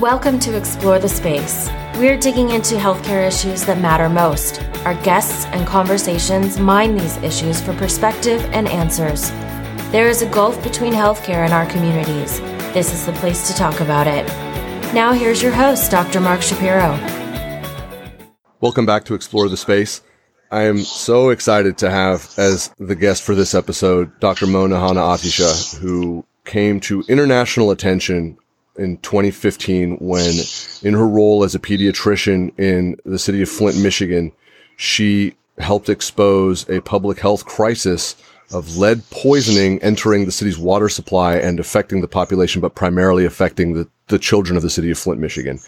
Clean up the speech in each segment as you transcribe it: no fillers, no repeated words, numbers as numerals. Welcome to Explore the Space. We're digging into healthcare issues that matter most. Our guests and conversations mine these issues for perspective and answers. There is a gulf between healthcare and our communities. This is the place to talk about it. Now here's your host, Dr. Mark Shapiro. Welcome back to Explore the Space. I am so excited to have as the guest for this episode, Dr. Mona Hanna-Attisha, who came to international attention in 2015 when, in her role as a pediatrician in the city of Flint, Michigan, she helped expose a public health crisis of lead poisoning entering the city's water supply and affecting the population, but primarily affecting the children of the city of Flint, Michigan.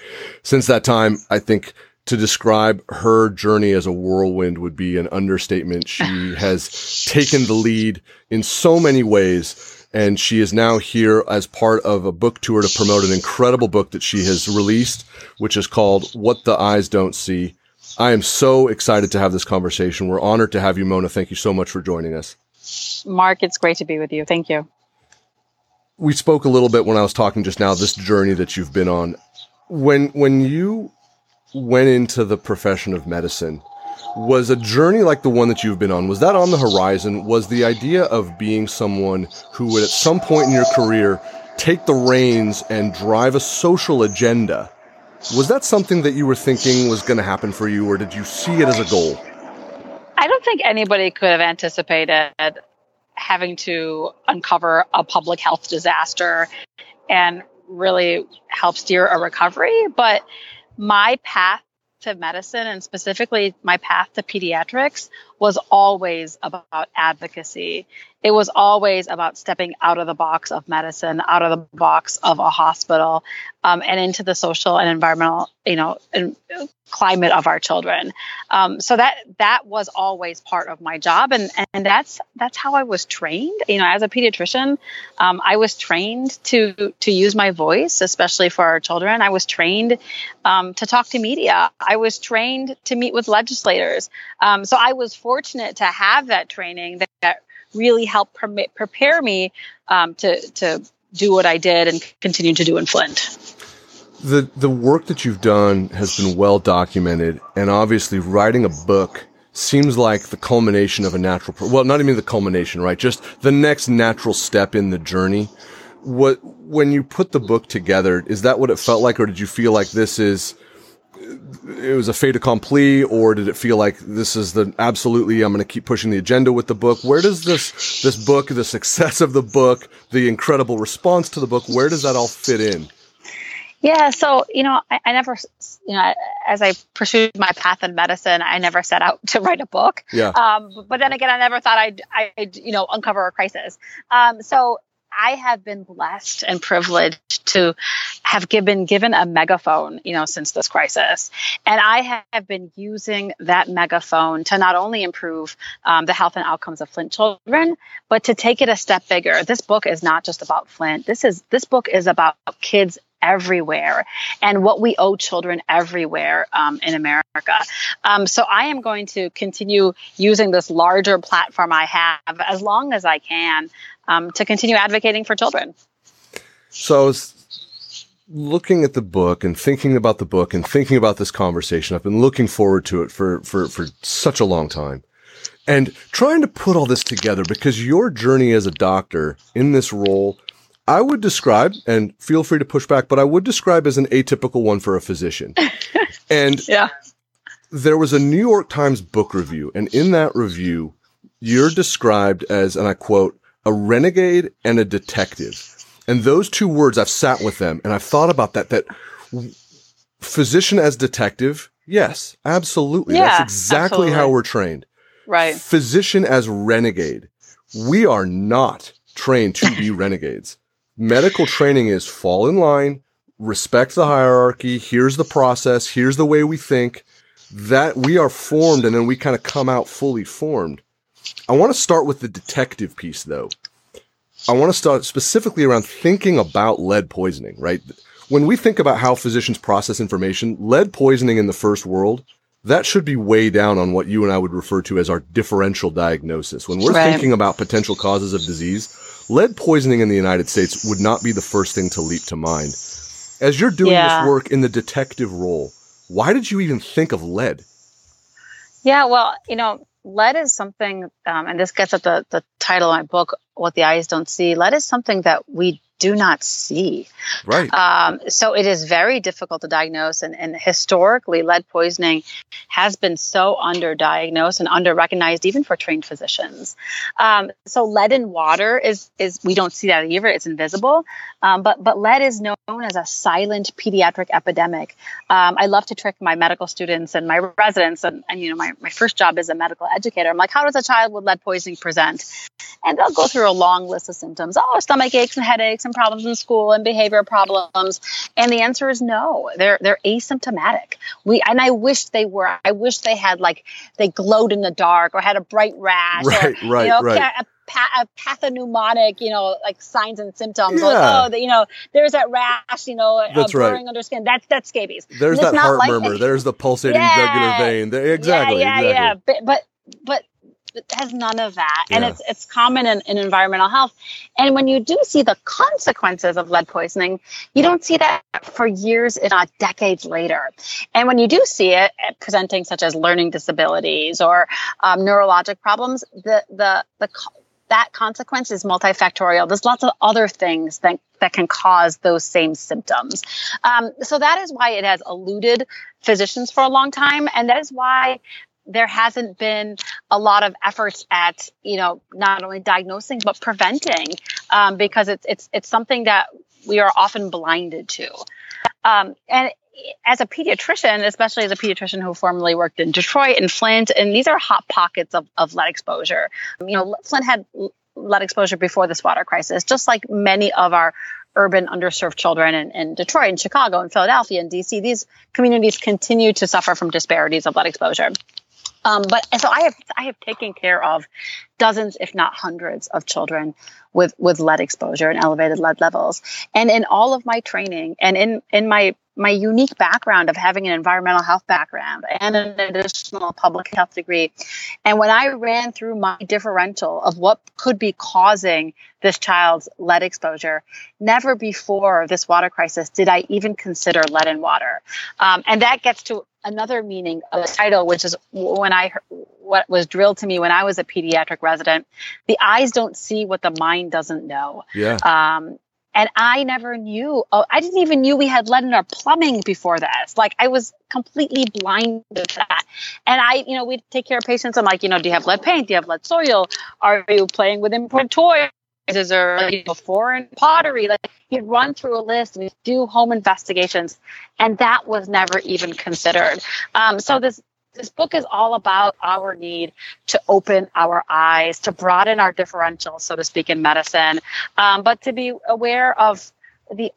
Since that time, I think to describe her journey as a whirlwind would be an understatement. She has taken the lead in so many ways, and she is now here as part of a book tour to promote an incredible book that she has released, which is called What the Eyes Don't See. I am so excited to have this conversation. We're honored to have you, Mona. Thank you so much for joining us. Mark, it's great to be with you. Thank you. We spoke a little bit when I was talking just now, this journey that you've been on. When you went into the profession of medicine, was a journey like the one that you've been on, was that on the horizon? Was the idea of being someone who would at some point in your career take the reins and drive a social agenda, was that something that you were thinking was going to happen for you, or did you see it as a goal? I don't think anybody could have anticipated having to uncover a public health disaster and really help steer a recovery. But my path to medicine, and specifically my path to pediatrics, was always about advocacy. It was always about stepping out of the box of medicine, out of the box of a hospital, and into the social and environmental, climate of our children. So that was always part of my job, and that's how I was trained. As a pediatrician, I was trained to use my voice, especially for our children. I was trained to talk to media. I was trained to meet with legislators. So I was fortunate to have that training that really helped prepare me to do what I did and continue to do in Flint. The work that you've done has been well documented, and obviously writing a book seems like the culmination of a natural, well, not even the culmination, right? Just the next natural step in the journey. When you put the book together, is that what it felt like, or did you feel like it was a fait accompli, or did it feel like this is absolutely, I'm going to keep pushing the agenda with the book? Where does this book, the success of the book, the incredible response to the book, where does that all fit in? Yeah. So, I never, as I pursued my path in medicine, I never set out to write a book. Yeah. But then again, I never thought I'd uncover a crisis. So I have been blessed and privileged to have been given a megaphone, since this crisis. And I have been using that megaphone to not only improve the health and outcomes of Flint children, but to take it a step bigger. This book is not just about Flint. This book is about kids everywhere and what we owe children everywhere in America. So I am going to continue using this larger platform I have as long as I can to continue advocating for children. So I was looking at the book and thinking about the book and thinking about this conversation. I've been looking forward to it for such a long time and trying to put all this together, because your journey as a doctor in this role, I would describe, and feel free to push back, but I would describe as an atypical one for a physician. And yeah. There was a New York Times book review, and in that review, you're described as, and I quote, a renegade and a detective. And those two words, I've sat with them, and I've thought about that physician as detective, yes, absolutely. Yeah, that's exactly how we're trained. Right. Physician as renegade. We are not trained to be renegades. Medical training is fall in line, respect the hierarchy, here's the process, here's the way we think, that we are formed, and then we kind of come out fully formed. I want to start with the detective piece, though. I want to start specifically around thinking about lead poisoning, right? When we think about how physicians process information, lead poisoning in the first world, that should be way down on what you and I would refer to as our differential diagnosis. When we're thinking about potential causes of disease, lead poisoning in the United States would not be the first thing to leap to mind. As you're doing this work in the detective role, why did you even think of lead? Yeah, well, you know, lead is something, and this gets at the title of my book, What the Eyes Don't See. Lead is something that we do not see. Right. So it is very difficult to diagnose. And historically, lead poisoning has been so underdiagnosed and underrecognized, even for trained physicians. So lead in water is we don't see that either. It's invisible. But lead is known as a silent pediatric epidemic. I love to trick my medical students and my residents. And you know, my first job as a medical educator, I'm like, how does a child with lead poisoning present? And they'll go through a long list of symptoms. Oh, stomach aches and headaches and problems in school and behavior problems. And the answer is no, they're asymptomatic. And I wish they were. I wish they had, like, they glowed in the dark or had a bright rash. Right. A pathognomonic, you know, like signs and symptoms. Yeah. Like, oh, there's that rash, that's burning under skin. That's scabies. There's that heart murmur. There's the pulsating jugular vein. Exactly. But it has none of that. Yeah. And it's common in environmental health. And when you do see the consequences of lead poisoning, you don't see that for years, if not decades later. And when you do see it presenting, such as learning disabilities or neurologic problems, that consequence is multifactorial. There's lots of other things that can cause those same symptoms. So that is why it has eluded physicians for a long time. And that is why there hasn't been a lot of efforts at, not only diagnosing, but preventing, because it's something that we are often blinded to. And as a pediatrician, especially as a pediatrician who formerly worked in Detroit and Flint, and these are hot pockets of lead exposure. Flint had lead exposure before this water crisis, just like many of our urban underserved children in Detroit and Chicago and Philadelphia and DC. These communities continue to suffer from disparities of lead exposure. So I have taken care of dozens, if not hundreds, of children with lead exposure and elevated lead levels. And in all of my training and in my unique background of having an environmental health background and an additional public health degree, and when I ran through my differential of what could be causing this child's lead exposure, never before this water crisis did I even consider lead in water. And that gets to another meaning of the title, which is what was drilled to me when I was a pediatric resident. The eyes don't see what the mind doesn't know. Yeah. And I never knew. Oh, I didn't even knew we had lead in our plumbing before this. Like, I was completely blind to that. And we'd take care of patients. I'm like, do you have lead paint? Do you have lead soil? Are you playing with imported toys? Is there foreign pottery? Like, you'd run through a list and do home investigations, and that was never even considered. So this book is all about our need to open our eyes, to broaden our differential, so to speak, in medicine, but to be aware of the,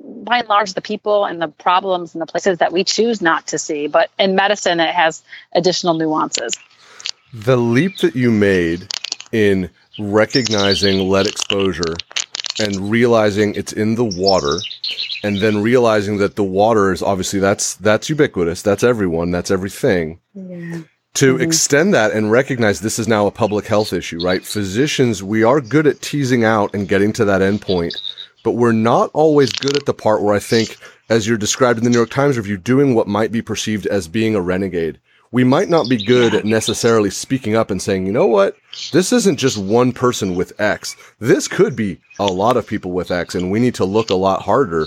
by and large, the people and the problems and the places that we choose not to see. But in medicine, it has additional nuances. The leap that you made in recognizing lead exposure and realizing it's in the water, and then realizing that the water is obviously that's ubiquitous. That's everyone. That's everything. Yeah. To extend that and recognize this is now a public health issue, right? Physicians, we are good at teasing out and getting to that endpoint, but we're not always good at the part where I think, as you're described in the New York Times review, doing what might be perceived as being a renegade. We might not be good at necessarily speaking up and saying, you know what, this isn't just one person with X. This could be a lot of people with X, and we need to look a lot harder.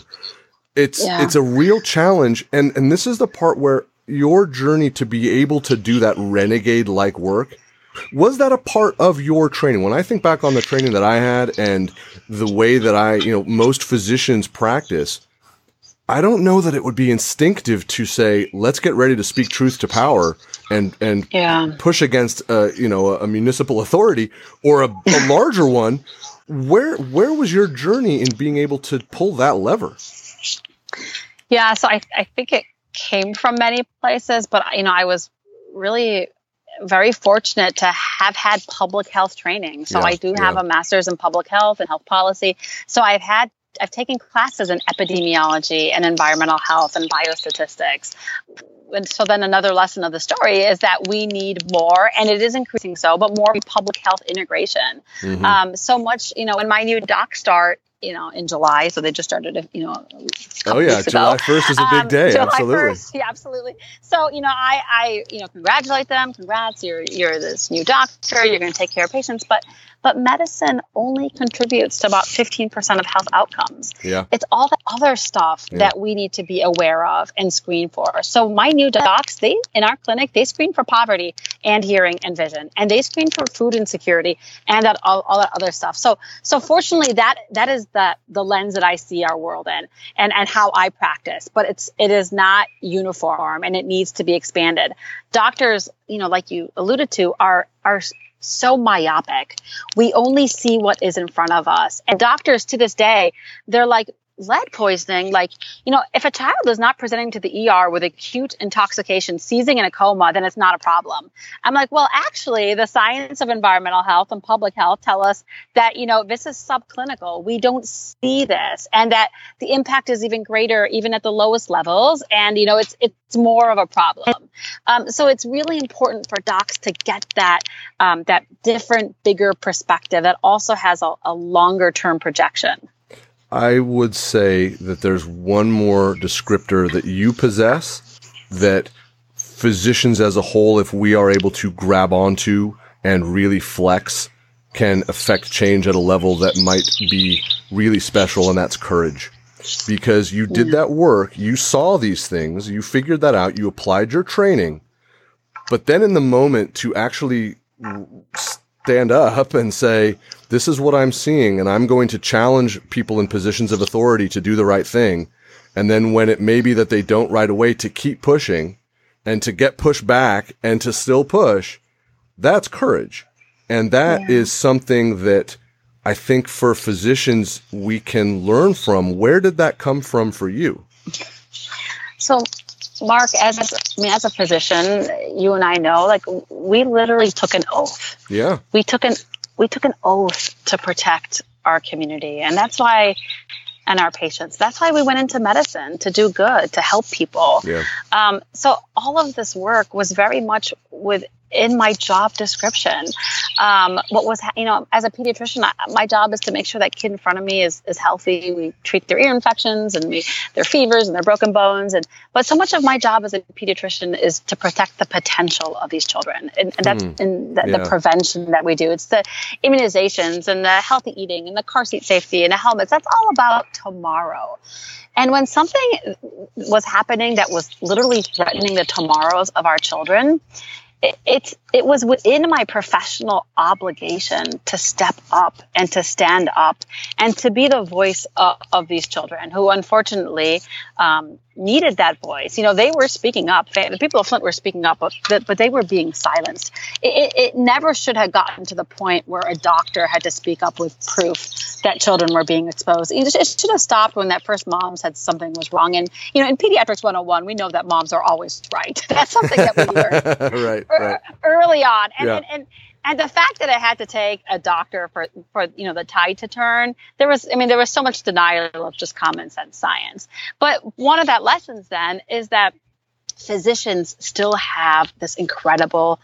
It's a real challenge. And this is the part where your journey to be able to do that renegade-like work, was that a part of your training? When I think back on the training that I had and the way that most physicians practice, I don't know that it would be instinctive to say, let's get ready to speak truth to power and push against a municipal authority or a larger one. Where was your journey in being able to pull that lever? Yeah, so I think it came from many places, but I was really very fortunate to have had public health training. So I do have a master's in public health and health policy. So I've taken classes in epidemiology and environmental health and biostatistics. And so then another lesson of the story is that we need more, and it is increasing so, but more public health integration. So much, in my new doc start, in July. So they just started, July 1st is a big day. Absolutely. 1st, yeah, absolutely. So, I congratulate them. Congrats. You're this new doctor. You're going to take care of patients. But medicine only contributes to about 15% of health outcomes. Yeah. It's all the other stuff that we need to be aware of and screen for. So my new docs, in our clinic, they screen for poverty and hearing and vision, and they screen for food insecurity and that all that other stuff. So fortunately, that is the lens that I see our world in and how I practice. But it is not uniform, and it needs to be expanded. Doctors, like you alluded to, are so myopic. We only see what is in front of us. And doctors to this day, they're like lead poisoning. Like, if a child is not presenting to the ER with acute intoxication, seizing, and a coma, then it's not a problem. I'm like, well, actually, the science of environmental health and public health tell us that, this is subclinical. We don't see this, and that the impact is even greater, even at the lowest levels. And, it's more of a problem. So it's really important for docs to get that different, bigger perspective that also has a longer term projection. I would say that there's one more descriptor that you possess that physicians as a whole, if we are able to grab onto and really flex, can affect change at a level that might be really special, and that's courage. Because you did that work, you saw these things, you figured that out, you applied your training, but then in the moment to actually stand up and say, this is what I'm seeing, and I'm going to challenge people in positions of authority to do the right thing. And then when it may be that they don't right away, to keep pushing and to get pushed back and to still push, that's courage. And that is something that I think for physicians we can learn from. Where did that come from for you? So, Mark, as a physician, you and I know, we literally took an oath. Yeah. We took an oath to protect our community, and that's why, and our patients. That's why we went into medicine, to do good, to help people. Yeah. So all of this work was very much within my job description. As a pediatrician, my job is to make sure that kid in front of me is healthy. We treat their ear infections and their fevers and their broken bones. But so much of my job as a pediatrician is to protect the potential of these children. And that's the prevention that we do. It's the immunizations and the healthy eating and the car seat safety and the helmets. That's all about tomorrow. And when something was happening that was literally threatening the tomorrows of our children, it was within my professional obligation to step up and to stand up and to be the voice of these children who, unfortunately, needed that voice. They were speaking up. The people of Flint were speaking up, but they were being silenced. It never should have gotten to the point where a doctor had to speak up with proof that children were being exposed. It should have stopped when that first mom said something was wrong. And, in Pediatrics 101, we know that moms are always right. That's something that we learned right. early on. And the fact that I had to take a doctor for the tide to turn, there was so much denial of just common sense science. But one of that lessons then is that physicians still have this incredible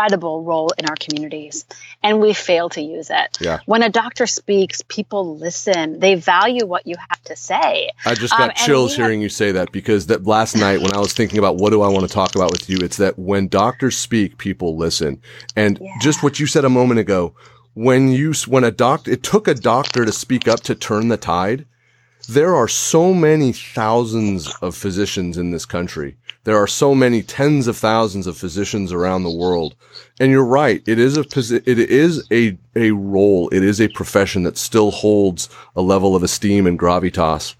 role in our communities, and we fail to use it. Yeah. When a doctor speaks, people listen. They value what you have to say. I just got chills hearing you say that, because that last night when I was thinking about what do I want to talk about with you, it's that when doctors speak, people listen. And just what you said a moment ago, it took a doctor to speak up to turn the tide. There are so many thousands of physicians in this country. There are so many tens of thousands of physicians around the world. And you're right. It is a role. It is a profession that still holds a level of esteem and gravitas.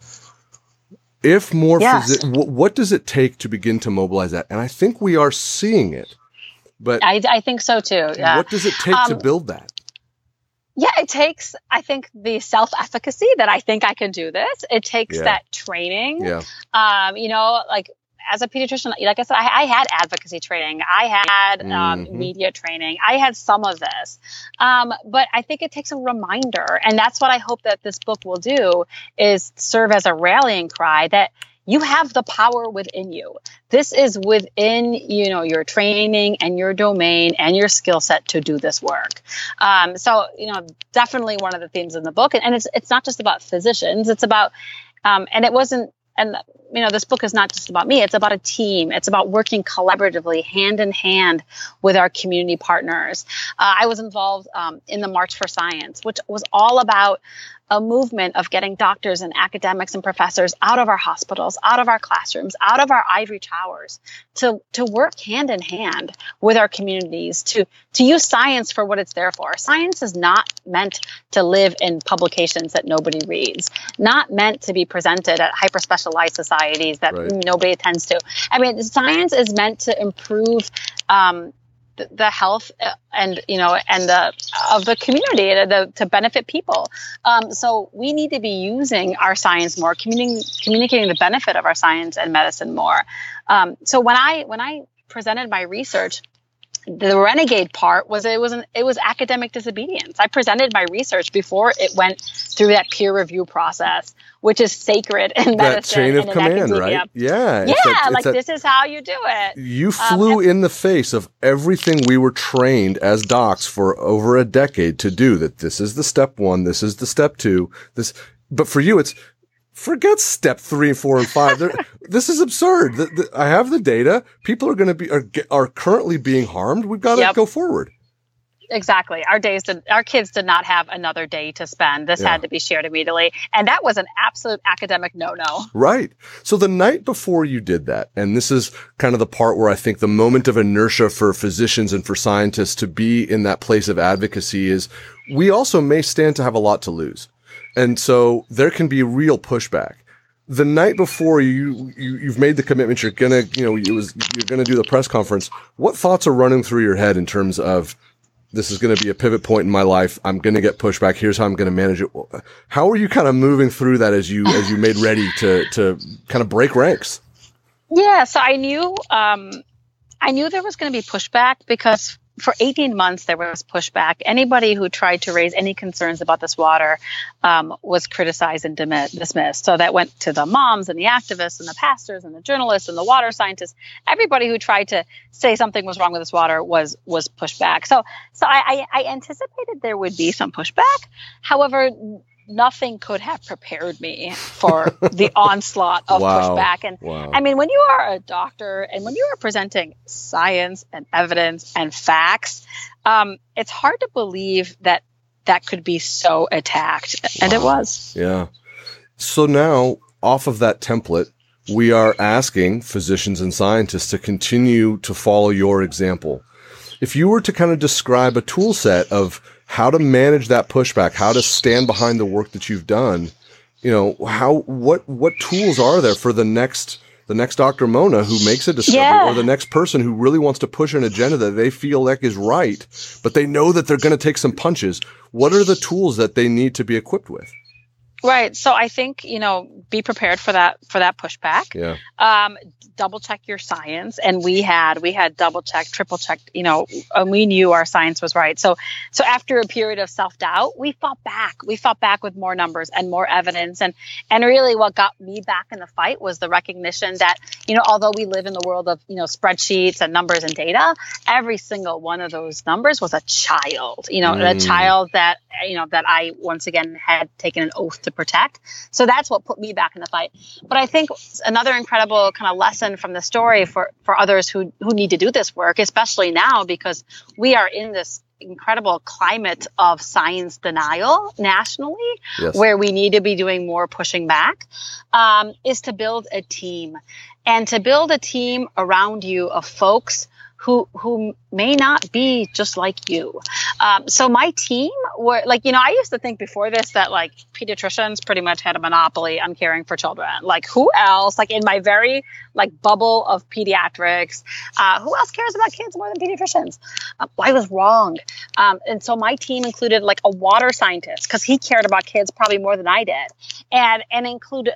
If more, what does it take to begin to mobilize that? And I think we are seeing it, but I think so too. Yeah. What does it take to build that? Yeah, it takes, I think, the self-efficacy that I think I can do this. It takes that training. Yeah. As a pediatrician, like I said, I had advocacy training. I had media training. I had some of this. But I think it takes a reminder. And that's what I hope that this book will do, is serve as a rallying cry that you have the power within you. This is within, you know, your training and your domain and your skill set to do this work. So, you know, definitely one of the themes in the book. And it's not just about physicians. It's about, and it wasn't, and, you know, this book is not just about me. It's about a team. It's about working collaboratively, hand in hand with our community partners. I was involved in the March for Science, which was all about a movement of getting doctors and academics and professors out of our hospitals, out of our classrooms, out of our ivory towers, to work hand in hand with our communities, to use science for what it's there for. Science is not meant to live in publications that nobody reads, not meant to be presented at hyper-specialized societies that nobody attends to. I mean, science is meant to improve the health and, you know, and the of the community to benefit people. So we need to be using our science more, communicating the benefit of our science and medicine more. So when I presented my research, the renegade part was it was academic disobedience. I presented my research before it went through that peer review process, which is sacred in medicine. That chain of command, right? Yeah. Yeah, this is how you do it. You flew in the face of everything we were trained as docs for over a decade to do, that this is the step one, this is the step two. But for you, it's forget step 3, 4, and 5. This is absurd. I have the data. People are going to are currently being harmed. We've got to go forward. Exactly. Our kids did not have another day to spend. This had to be shared immediately. And that was an absolute academic no-no. Right. So the night before you did that, and this is kind of the part where I think the moment of inertia for physicians and for scientists to be in that place of advocacy is we also may stand to have a lot to lose. And so there can be real pushback. The night before you've made the commitment, you're going to do the press conference. What thoughts are running through your head in terms of, this is going to be a pivot point in my life. I'm going to get pushback. Here's how I'm going to manage it. How are you kind of moving through that as you made ready to kind of break ranks? Yeah. So I knew there was going to be pushback because for 18 months, there was pushback. Anybody who tried to raise any concerns about this water was criticized and dismissed. So that went to the moms and the activists and the pastors and the journalists and the water scientists. Everybody who tried to say something was wrong with this water was pushed back. So I anticipated there would be some pushback. However, nothing could have prepared me for the onslaught of pushback. And I mean, when you are a doctor and when you are presenting science and evidence and facts, it's hard to believe that could be so attacked. And it was. Yeah. So now, off of that template, we are asking physicians and scientists to continue to follow your example. If you were to kind of describe a tool set of how to manage that pushback, how to stand behind the work that you've done, you know, what tools are there for the next Dr. Mona who makes a discovery or the next person who really wants to push an agenda that they feel like is right, but they know that they're going to take some punches. What are the tools that they need to be equipped with? Right. So I think, you know, be prepared for that pushback. Yeah. Double check your science. And we had double checked, triple checked, you know, and we knew our science was right. So after a period of self-doubt, we fought back with more numbers and more evidence. And really what got me back in the fight was the recognition that, you know, although we live in the world of, you know, spreadsheets and numbers and data, every single one of those numbers was a child, you know, a child that, you know, that I once again had taken an oath to protect. So that's what put me back in the fight. But I think another incredible kind of lesson from the story for others who need to do this work, especially now, because we are in this incredible climate of science denial nationally, where we need to be doing more pushing back, is to build a team. And to build a team around you of folks who may not be just like you. So my team were like, you know, I used to think before this that like pediatricians pretty much had a monopoly on caring for children. Like who else, like in my very like bubble of pediatrics, who else cares about kids more than pediatricians? I was wrong. And so my team included like a water scientist because he cared about kids probably more than I did. And included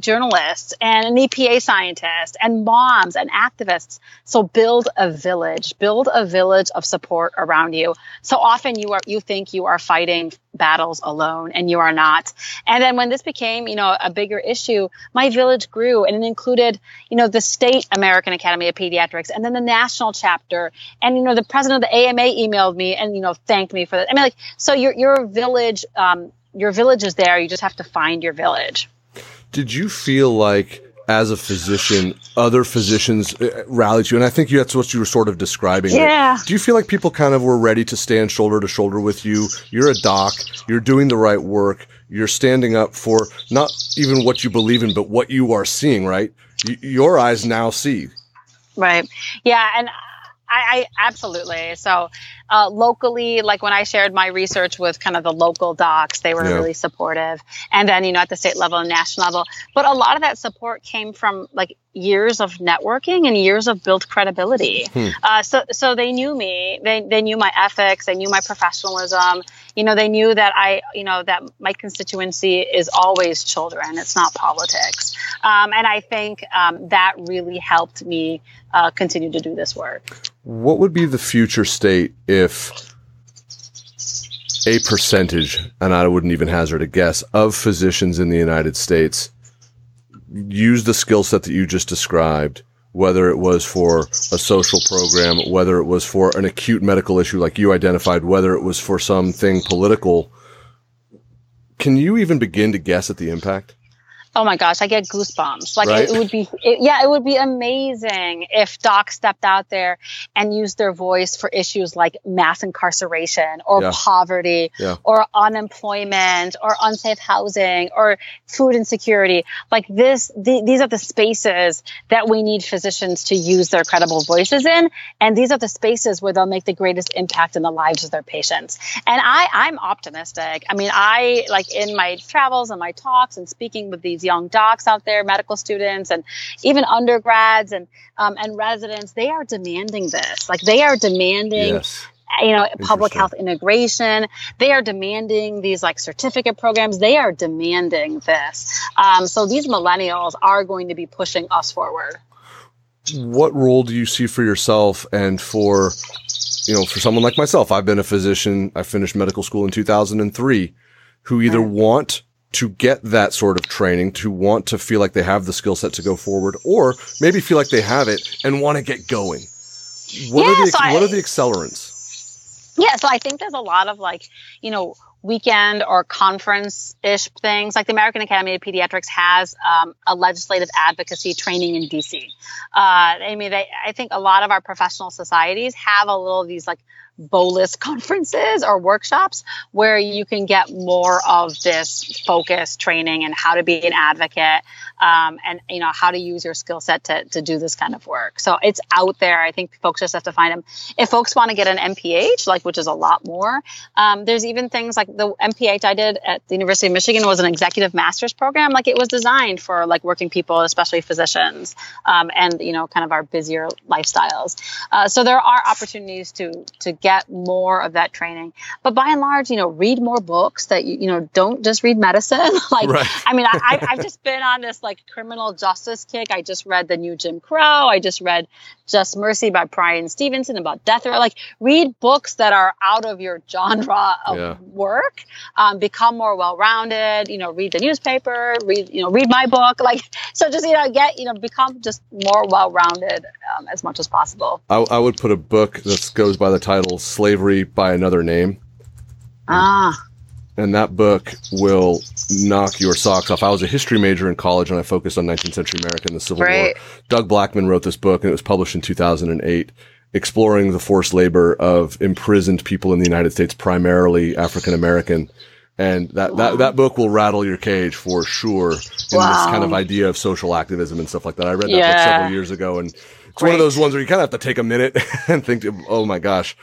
journalists and an EPA scientist and moms and activists. So build a a village. Build a village of support around you. So often you think you are fighting battles alone, and you are not. And then when this became, a bigger issue, my village grew, and it included, the state American Academy of Pediatrics, and then the national chapter. And, the president of the AMA emailed me and, thanked me for that. I mean, so your village is there. You just have to find your village. Did you feel like, as a physician, other physicians rallied you? And I think that's what you were sort of describing. Yeah. Right? Do you feel like people kind of were ready to stand shoulder to shoulder with you? You're a doc. You're doing the right work. You're standing up for not even what you believe in, but what you are seeing, right? Your eyes now see. Right. Yeah. And I absolutely. So locally, like when I shared my research with kind of the local docs, they were really supportive. And then, at the state level and national level. But a lot of that support came from like years of networking and years of built credibility. So they knew me. They knew my ethics. They knew my professionalism. They knew that that my constituency is always children. It's not politics. And I think that really helped me continue to do this work. What would be the future state if a percentage, and I wouldn't even hazard a guess, of physicians in the United States use the skill set that you just described, whether it was for a social program, whether it was for an acute medical issue like you identified, whether it was for something political? Can you even begin to guess at the impact? Oh my gosh, I get goosebumps. Like right? It would be amazing if docs stepped out there and used their voice for issues like mass incarceration or poverty or unemployment or unsafe housing or food insecurity. Like these are the spaces that we need physicians to use their credible voices in. And these are the spaces where they'll make the greatest impact in the lives of their patients. And I'm optimistic. I mean, I like in my travels and my talks and speaking with these young docs out there, medical students, and even undergrads and residents, they are demanding this. Like they are demanding, public health integration. They are demanding these like certificate programs. They are demanding this. So these millennials are going to be pushing us forward. What role do you see for yourself and for, for someone like myself? I've been a physician. I finished medical school in 2003 who either want to get that sort of training, to want to feel like they have the skill set to go forward, or maybe feel like they have it and want to get going. What are the accelerants? Yeah, so I think there's a lot of like, weekend or conference-ish things. Like the American Academy of Pediatrics has a legislative advocacy training in DC. I think a lot of our professional societies have a little of these like bolus conferences or workshops where you can get more of this focused training and how to be an advocate and, how to use your skill set to do this kind of work. So it's out there. I think folks just have to find them. If folks want to get an MPH, like, which is a lot more, there's even things like the MPH I did at the University of Michigan was an executive master's program. Like it was designed for like working people, especially physicians, and, kind of our busier lifestyles. So there are opportunities to get more of that training, but by and large, read more books that, don't just read medicine. Like, right. I mean, I've just been on this like criminal justice kick. I just read The New Jim Crow. I just read Just Mercy by Bryan Stevenson about death. Like read books that are out of your genre of work, become more well-rounded, read the newspaper, read my book. Like, so just, become just more well-rounded as much as possible. I would put a book that goes by the title Slavery by Another Name. And that book will knock your socks off. I was a history major in college and I focused on 19th century America and the Civil War. Doug Blackman wrote this book and it was published in 2008, exploring the forced labor of imprisoned people in the United States, primarily African American. And that book will rattle your cage for sure in this kind of idea of social activism and stuff like that. I read that book several years ago, and it's one of those ones where you kind of have to take a minute and think, oh my gosh,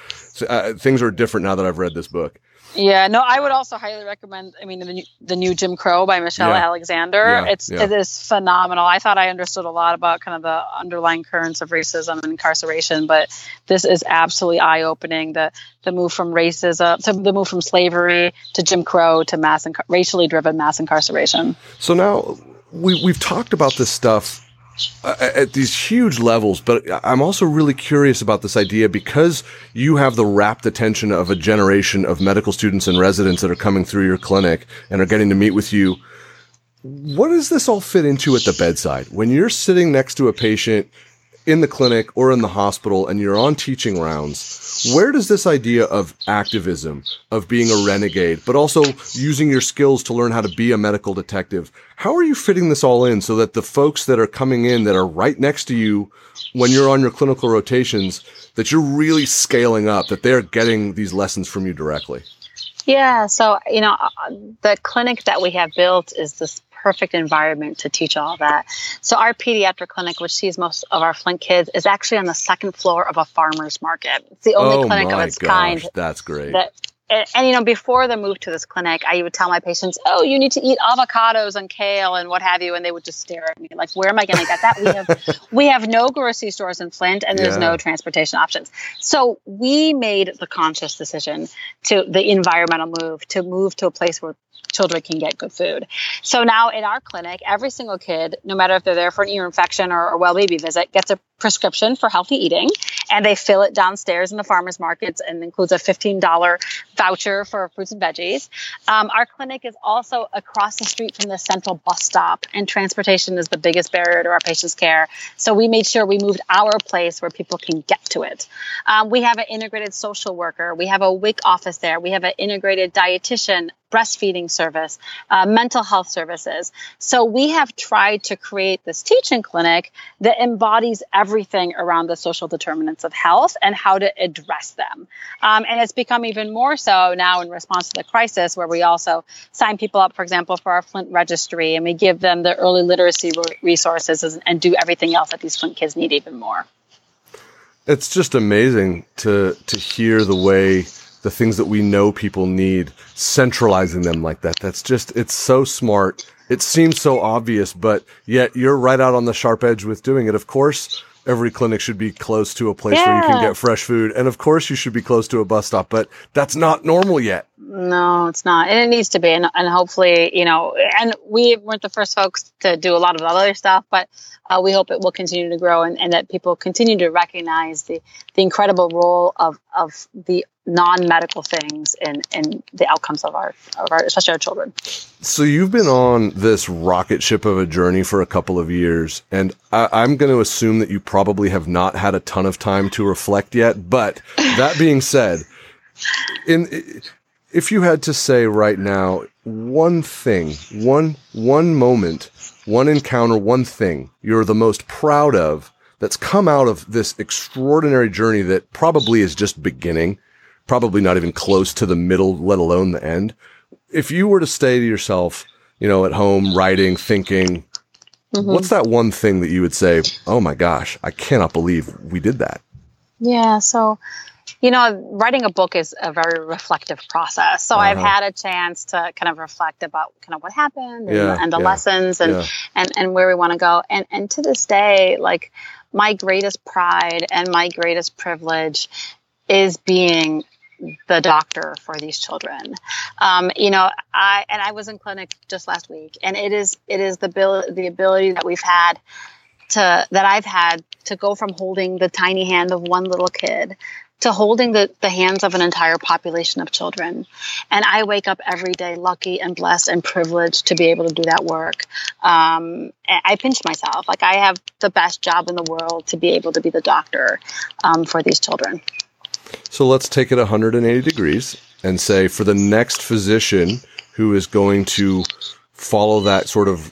things are different now that I've read this book. Yeah, no, I would also highly recommend, The New Jim Crow by Michelle Alexander. It is phenomenal. I thought I understood a lot about kind of the underlying currents of racism and incarceration, but this is absolutely eye-opening, the move from racism, to the move from slavery to Jim Crow to racially driven mass incarceration. So now we've talked about this stuff at these huge levels. But I'm also really curious about this idea, because you have the rapt attention of a generation of medical students and residents that are coming through your clinic and are getting to meet with you. What does this all fit into at the bedside? When you're sitting next to a patient in the clinic or in the hospital and you're on teaching rounds, where does this idea of activism, of being a renegade, but also using your skills to learn how to be a medical detective, how are you fitting this all in so that the folks that are coming in that are right next to you when you're on your clinical rotations, that you're really scaling up, that they're getting these lessons from you directly? Yeah. So, you know, the clinic that we have built is this perfect environment to teach all that. So our pediatric clinic, which sees most of our Flint kids, is actually on the second floor of a farmer's market. It's the only clinic of its kind. That's great. And, you know, before the move to this clinic, I would tell my patients, oh, you need to eat avocados and kale and what have you. And they would just stare at me like, where am I going to get that? We have no grocery stores in Flint, and there's no transportation options. So we made the conscious decision to the environmental move to a place where children can get good food. So now in our clinic, every single kid, no matter if they're there for an ear infection or a well baby visit, gets a prescription for healthy eating, and they fill it downstairs in the farmers markets and includes a $15 voucher for fruits and veggies. Our clinic is also across the street from the central bus stop, and transportation is the biggest barrier to our patients' care. So we made sure we moved our place where people can get to it. We have an integrated social worker. We have a WIC office there. We have an integrated dietitian, breastfeeding service, mental health services. So we have tried to create this teaching clinic that embodies everything around the social determinants of health and how to address them. And it's become even more so now in response to the crisis, where we also sign people up, for example, for our Flint registry, and we give them the early literacy resources and do everything else that these Flint kids need even more. It's just amazing to hear the way the things that we know people need, centralizing them like that. That's just, it's so smart. It seems so obvious, but yet you're right out on the sharp edge with doing it. Of course, every clinic should be close to a place where you can get fresh food. And of course you should be close to a bus stop, but that's not normal yet. No, it's not. And it needs to be. And hopefully, you know, and we weren't the first folks to do a lot of the other stuff, but we hope it will continue to grow, and that people continue to recognize the incredible role of the non-medical things in the outcomes of our, especially our children. So you've been on this rocket ship of a journey for a couple of years, and I'm going to assume that you probably have not had a ton of time to reflect yet. But that being said, if you had to say right now, one thing, one moment, one encounter, one thing you're the most proud of that's come out of this extraordinary journey that probably is just beginning, probably not even close to the middle, let alone the end. If you were to stay to yourself, you know, at home, writing, thinking, what's that one thing that you would say, oh my gosh, I cannot believe we did that? Yeah. So, you know, writing a book is a very reflective process. So I've had a chance to kind of reflect about kind of what happened and the lessons and where we want to go. And to this day, like, my greatest pride and my greatest privilege is being the doctor for these children. You know, I was in clinic just last week, and it is the ability that we've had that I've had to go from holding the tiny hand of one little kid to holding the hands of an entire population of children. And I wake up every day lucky and blessed and privileged to be able to do that work. I pinch myself. Like, I have the best job in the world to be able to be the doctor for these children. So let's take it 180 degrees and say, for the next physician who is going to follow that sort of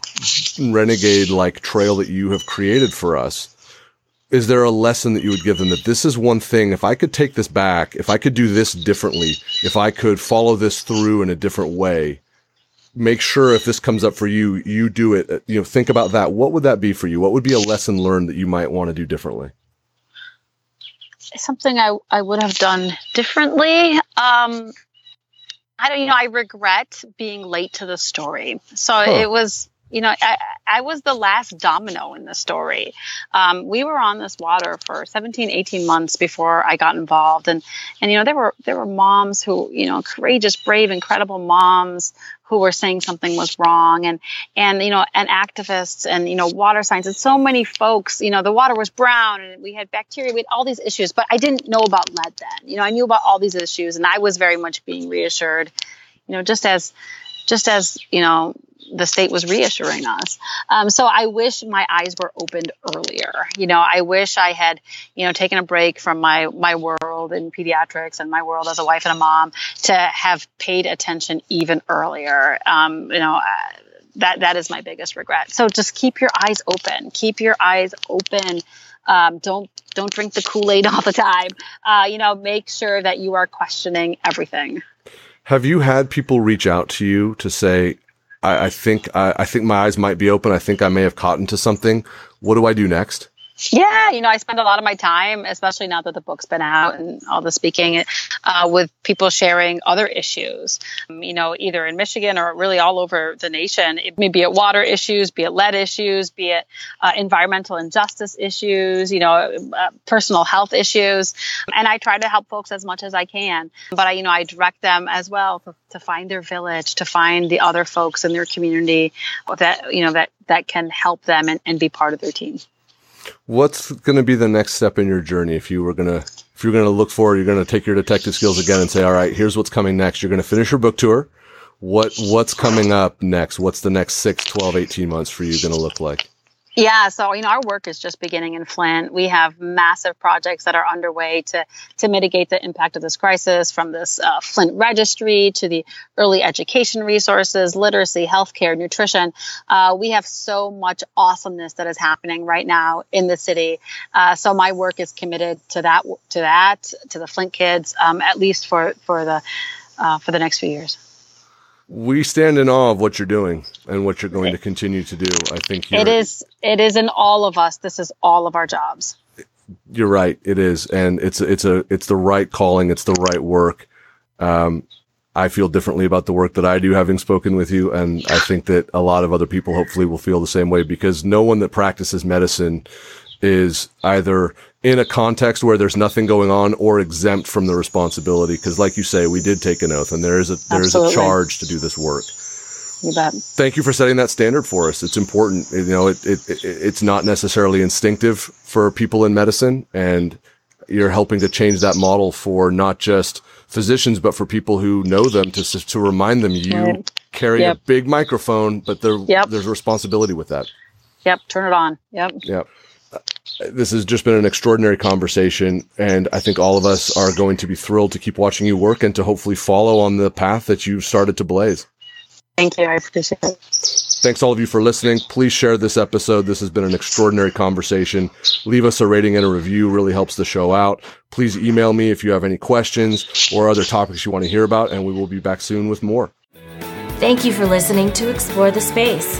renegade-like trail that you have created for us, is there a lesson that you would give them that this is one thing, if I could take this back, if I could do this differently, if I could follow this through in a different way, make sure if this comes up for you, you do it. You know, think about that. What would that be for you? What would be a lesson learned that you might want to do differently? Something I would have done differently. I regret being late to the story. So it was you know, I was the last domino in the story. We were on this water for 17, 18 months before I got involved. And, you know, there were moms who, you know, courageous, brave, incredible moms who were saying something was wrong, and, you know, and activists and, you know, water science and so many folks, you know, the water was brown and we had bacteria, we had all these issues, but I didn't know about lead then. You know, I knew about all these issues and I was very much being reassured, you know, just as, you know, the state was reassuring us. So I wish my eyes were opened earlier. You know, I wish I had, you know, taken a break from my world in pediatrics and my world as a wife and a mom to have paid attention even earlier. You know, that is my biggest regret. So just keep your eyes open. Keep your eyes open. Don't drink the Kool-Aid all the time. You know, make sure that you are questioning everything. Have you had people reach out to you to say, I think my eyes might be open. I think I may have caught into something. What do I do next? Yeah, you know, I spend a lot of my time, especially now that the book's been out and all the speaking, with people sharing other issues, you know, either in Michigan or really all over the nation. It may be at water issues, be it lead issues, be it environmental injustice issues, you know, personal health issues. And I try to help folks as much as I can. But, I direct them as well to find their village, to find the other folks in their community that, you know, that can help them and be part of their team. What's going to be the next step in your journey? If you're going to look forward, you're going to take your detective skills again and say, all right, here's what's coming next. You're going to finish your book tour. What's coming up next? What's the next 6, 12, 18 months for you going to look like? Yeah. So, our work is just beginning in Flint. We have massive projects that are underway to mitigate the impact of this crisis, from this Flint registry to the early education resources, literacy, healthcare, nutrition. We have so much awesomeness that is happening right now in the city. So my work is committed to the Flint kids, at least for the next few years. We stand in awe of what you're doing and what you're going to continue to do. I think it is in all of us. This is all of our jobs. You're right. It is. And it's the right calling. It's the right work. I feel differently about the work that I do, having spoken with you. And I think that a lot of other people hopefully will feel the same way, because no one that practices medicine is either in a context where there's nothing going on or exempt from the responsibility. Because like you say, we did take an oath, and there is a charge to do this work. You bet. Thank you for setting that standard for us. It's important. You know, it's not necessarily instinctive for people in medicine, and you're helping to change that model for not just physicians, but for people who know them, to remind them you carry a big microphone, but there's responsibility with that. Yep. Turn it on. Yep. This has just been an extraordinary conversation, and I think all of us are going to be thrilled to keep watching you work and to hopefully follow on the path that you've started to blaze. Thank you. I appreciate it. Thanks all of you for listening. Please share this episode. This has been an extraordinary conversation. Leave us a rating and a review. Really helps the show out. Please email me if you have any questions or other topics you want to hear about, and we will be back soon with more. Thank you for listening to Explore the Space.